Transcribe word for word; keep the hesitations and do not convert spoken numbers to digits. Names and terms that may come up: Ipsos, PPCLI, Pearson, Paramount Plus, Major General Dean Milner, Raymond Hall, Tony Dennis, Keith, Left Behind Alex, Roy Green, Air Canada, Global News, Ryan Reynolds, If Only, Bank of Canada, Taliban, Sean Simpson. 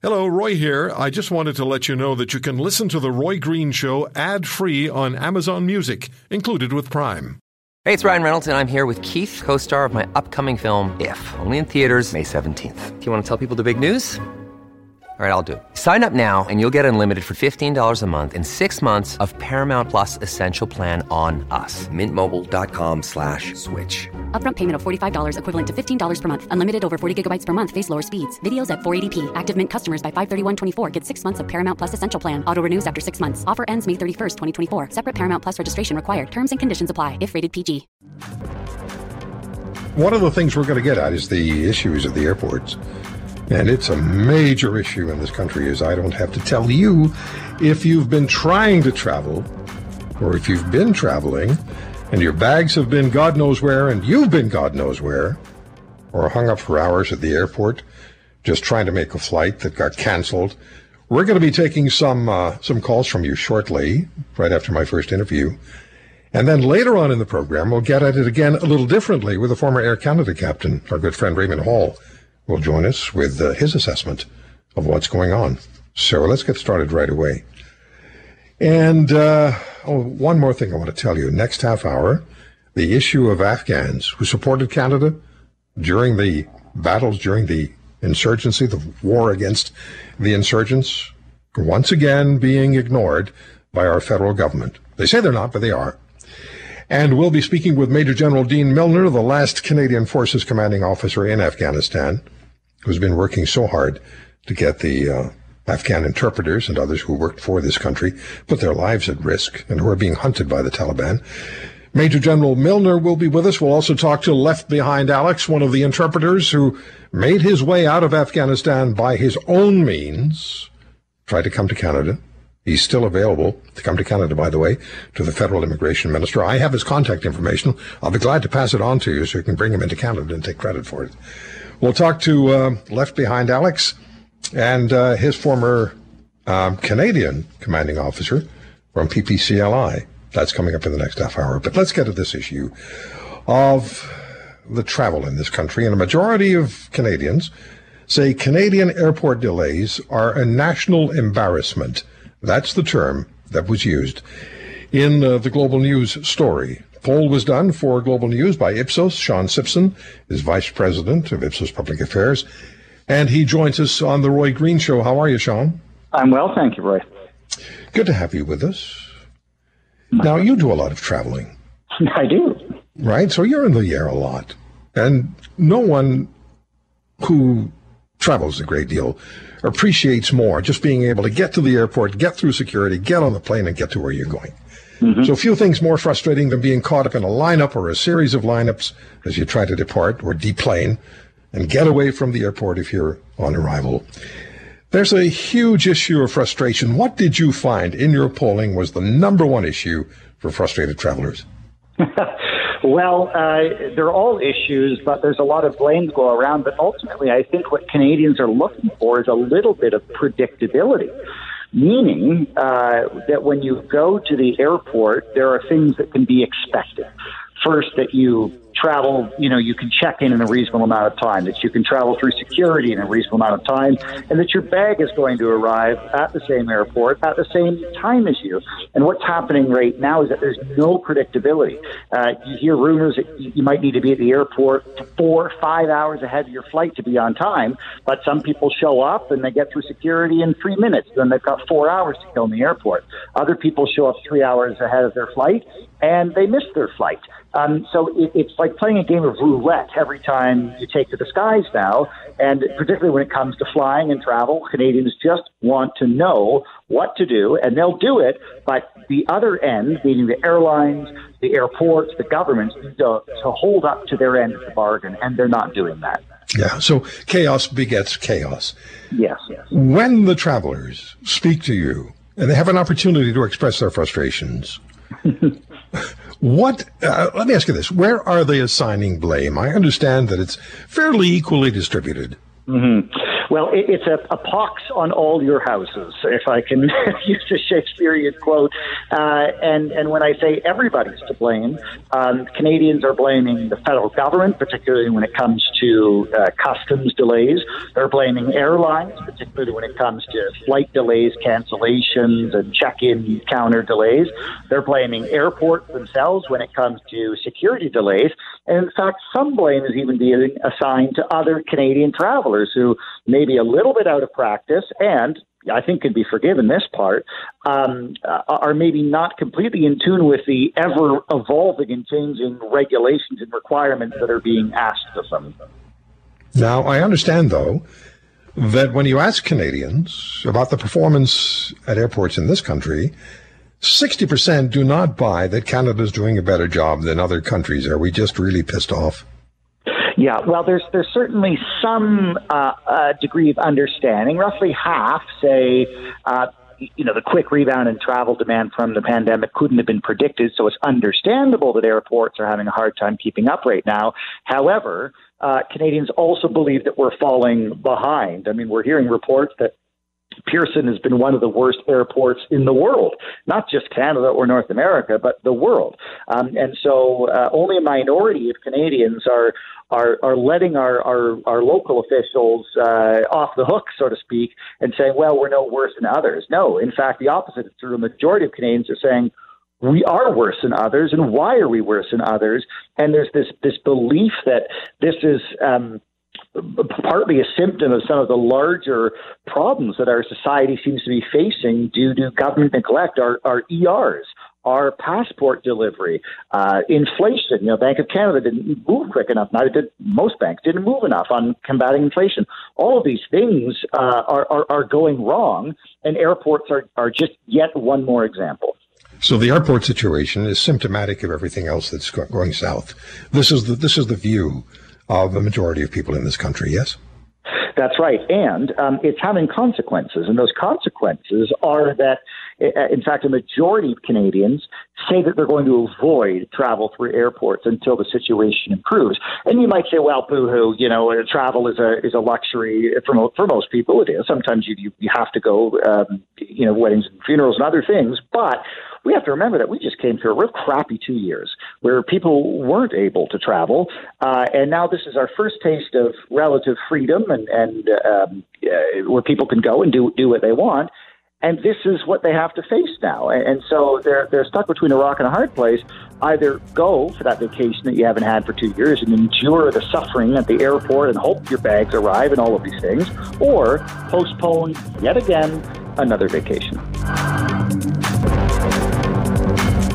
Hello, Roy here. I just wanted to let you know that you can listen to The Roy Green Show ad-free on Amazon Music, included with Prime. Hey, it's Ryan Reynolds, and I'm here with Keith, co-star of my upcoming film, If Only in Theaters, May seventeenth. Do you want to tell people the big news? All right, I'll do it. Sign up now and you'll get unlimited for fifteen dollars a month and six months of Paramount Plus Essential Plan on us. Mint Mobile dot com slash switch. Upfront payment of forty-five dollars equivalent to fifteen dollars per month. Unlimited over forty gigabytes per month. Face lower speeds. Videos at four eighty p. Active Mint customers by five thirty-one twenty-four get six months of Paramount Plus Essential Plan. Auto renews after six months. Offer ends May thirty-first, twenty twenty-four. Separate Paramount Plus registration required. Terms and conditions apply if rated P G. One of the things we're going to get at is the issues of the airports. And it's a major issue in this country, as I don't have to tell you if you've been trying to travel or if you've been traveling and your bags have been God knows where and you've been God knows where or hung up for hours at the airport just trying to make a flight that got canceled. We're going to be taking some uh, some calls from you shortly, right after my first interview. And then later on in the program, we'll get at it again a little differently with a former Air Canada captain, our good friend Raymond Hall, will join us with uh, his assessment of what's going on. So let's get started right away. And uh, oh, one more thing I want to tell you. Next half hour, the issue of Afghans who supported Canada during the battles, during the insurgency, the war against the insurgents, once again being ignored by our federal government. They say they're not, but they are. And we'll be speaking with Major General Dean Milner, the last Canadian Forces commanding officer in Afghanistan, who's been working so hard to get the uh, Afghan interpreters and others who worked for this country put their lives at risk and who are being hunted by the Taliban. Major General Milner will be with us. We'll also talk to Left Behind Alex, one of the interpreters who made his way out of Afghanistan by his own means, tried to come to Canada. He's still available to come to Canada, by the way, to the federal immigration minister. I have his contact information. I'll be glad to pass it on to you so you can bring him into Canada and take credit for it. We'll talk to uh, Left Behind Alex and uh, his former um, Canadian commanding officer from P P C L I. That's coming up in the next half hour. But let's get to this issue of the travel in this country. And a majority of Canadians say Canadian airport delays are a national embarrassment. That's the term that was used in uh, the Global News story. The poll was done for Global News by Ipsos. Sean Simpson is vice president of Ipsos Public Affairs, and he joins us on The Roy Green Show. How are you, Sean? I'm well, thank you, Roy. Good to have you with us. My now, you do a lot of traveling. I do. Right? So you're in the air a lot. And no one who travels a great deal appreciates more just being able to get to the airport, get through security, get on the plane, and get to where you're going. Mm-hmm. So few things more frustrating than being caught up in a lineup or a series of lineups as you try to depart or deplane and get away from the airport if you're on arrival. There's a huge issue of frustration. What did you find in your polling was the number one issue for frustrated travelers? Well, uh, they're all issues, but there's a lot of blame to go around. But ultimately, I think what Canadians are looking for is a little bit of predictability, meaning uh, that when you go to the airport, there are things that can be expected. First, that you travel, you know, you can check in in a reasonable amount of time, that you can travel through security in a reasonable amount of time, and that your bag is going to arrive at the same airport at the same time as you. And what's happening right now is that there's no predictability. Uh, you hear rumors that you might need to be at the airport four, five hours ahead of your flight to be on time, but some people show up and they get through security in three minutes, then they've got four hours to kill in the airport. Other people show up three hours ahead of their flight, and they miss their flight. Um, so it, it's like playing a game of roulette every time you take to the skies now, and particularly when it comes to flying and travel, Canadians just want to know what to do, and they'll do it, but the other end, meaning the airlines, the airports, the governments, to, to hold up to their end of the bargain, and they're not doing that. Yeah, so chaos begets chaos. Yes, yes. When the travelers speak to you, and they have an opportunity to express their frustrations, What, uh, let me ask you this, where are they assigning blame? I understand that it's fairly equally distributed. Mm-hmm. Well, it, it's a, a pox on all your houses, if I can use a Shakespearean quote. Uh, and, and when I say everybody's to blame, um, Canadians are blaming the federal government, particularly when it comes to uh, customs delays. They're blaming airlines, particularly when it comes to flight delays, cancellations, and check-in counter delays. They're blaming airports themselves when it comes to security delays. And in fact, some blame is even being assigned to other Canadian travelers who may be a little bit out of practice and I think could be forgiven this part, um, are maybe not completely in tune with the ever evolving and changing regulations and requirements that are being asked of them. Now, I understand, though, that when you ask Canadians about the performance at airports in this country, sixty percent do not buy that Canada is doing a better job than other countries. Are we just really pissed off? Yeah, well, there's there's certainly some uh, uh, degree of understanding. Roughly half say, uh, you know, the quick rebound in travel demand from the pandemic couldn't have been predicted, so it's understandable that airports are having a hard time keeping up right now. However, uh, Canadians also believe that we're falling behind. I mean, we're hearing reports that Pearson has been one of the worst airports in the world, not just Canada or North America, but the world. Um, and so uh, only a minority of Canadians are are, are letting our, our, our local officials uh, off the hook, so to speak, and saying, well, we're no worse than others. No, in fact, the opposite is true. A majority of Canadians are saying, we are worse than others, and why are we worse than others? And there's this, this belief that this is um, – partly a symptom of some of the larger problems that our society seems to be facing due to government neglect, our, our E Rs, our passport delivery, uh, inflation. You know, Bank of Canada didn't move quick enough. Neither did most banks. Didn't move enough on combating inflation. All of these things uh, are, are, are going wrong, and airports are, are just yet one more example. So the airport situation is symptomatic of everything else that's going south. This is the, this is the view of the majority of people in this country, yes? That's right. And um, it's having consequences. And those consequences are that, in fact, a majority of Canadians say that they're going to avoid travel through airports until the situation improves. And you might say, well, boo-hoo, you know, travel is a is a luxury for, mo- for most people. It is. Sometimes you, you, you have to go, um, you know, weddings and funerals and other things. But we have to remember that we just came through a real crappy two years where people weren't able to travel. Uh, and now this is our first taste of relative freedom and, and um, uh, where people can go and do do what they want. And this is what they have to face now. And so they're they're stuck between a rock and a hard place. Either go for that vacation that you haven't had for two years and endure the suffering at the airport and hope your bags arrive and all of these things, or postpone yet again another vacation.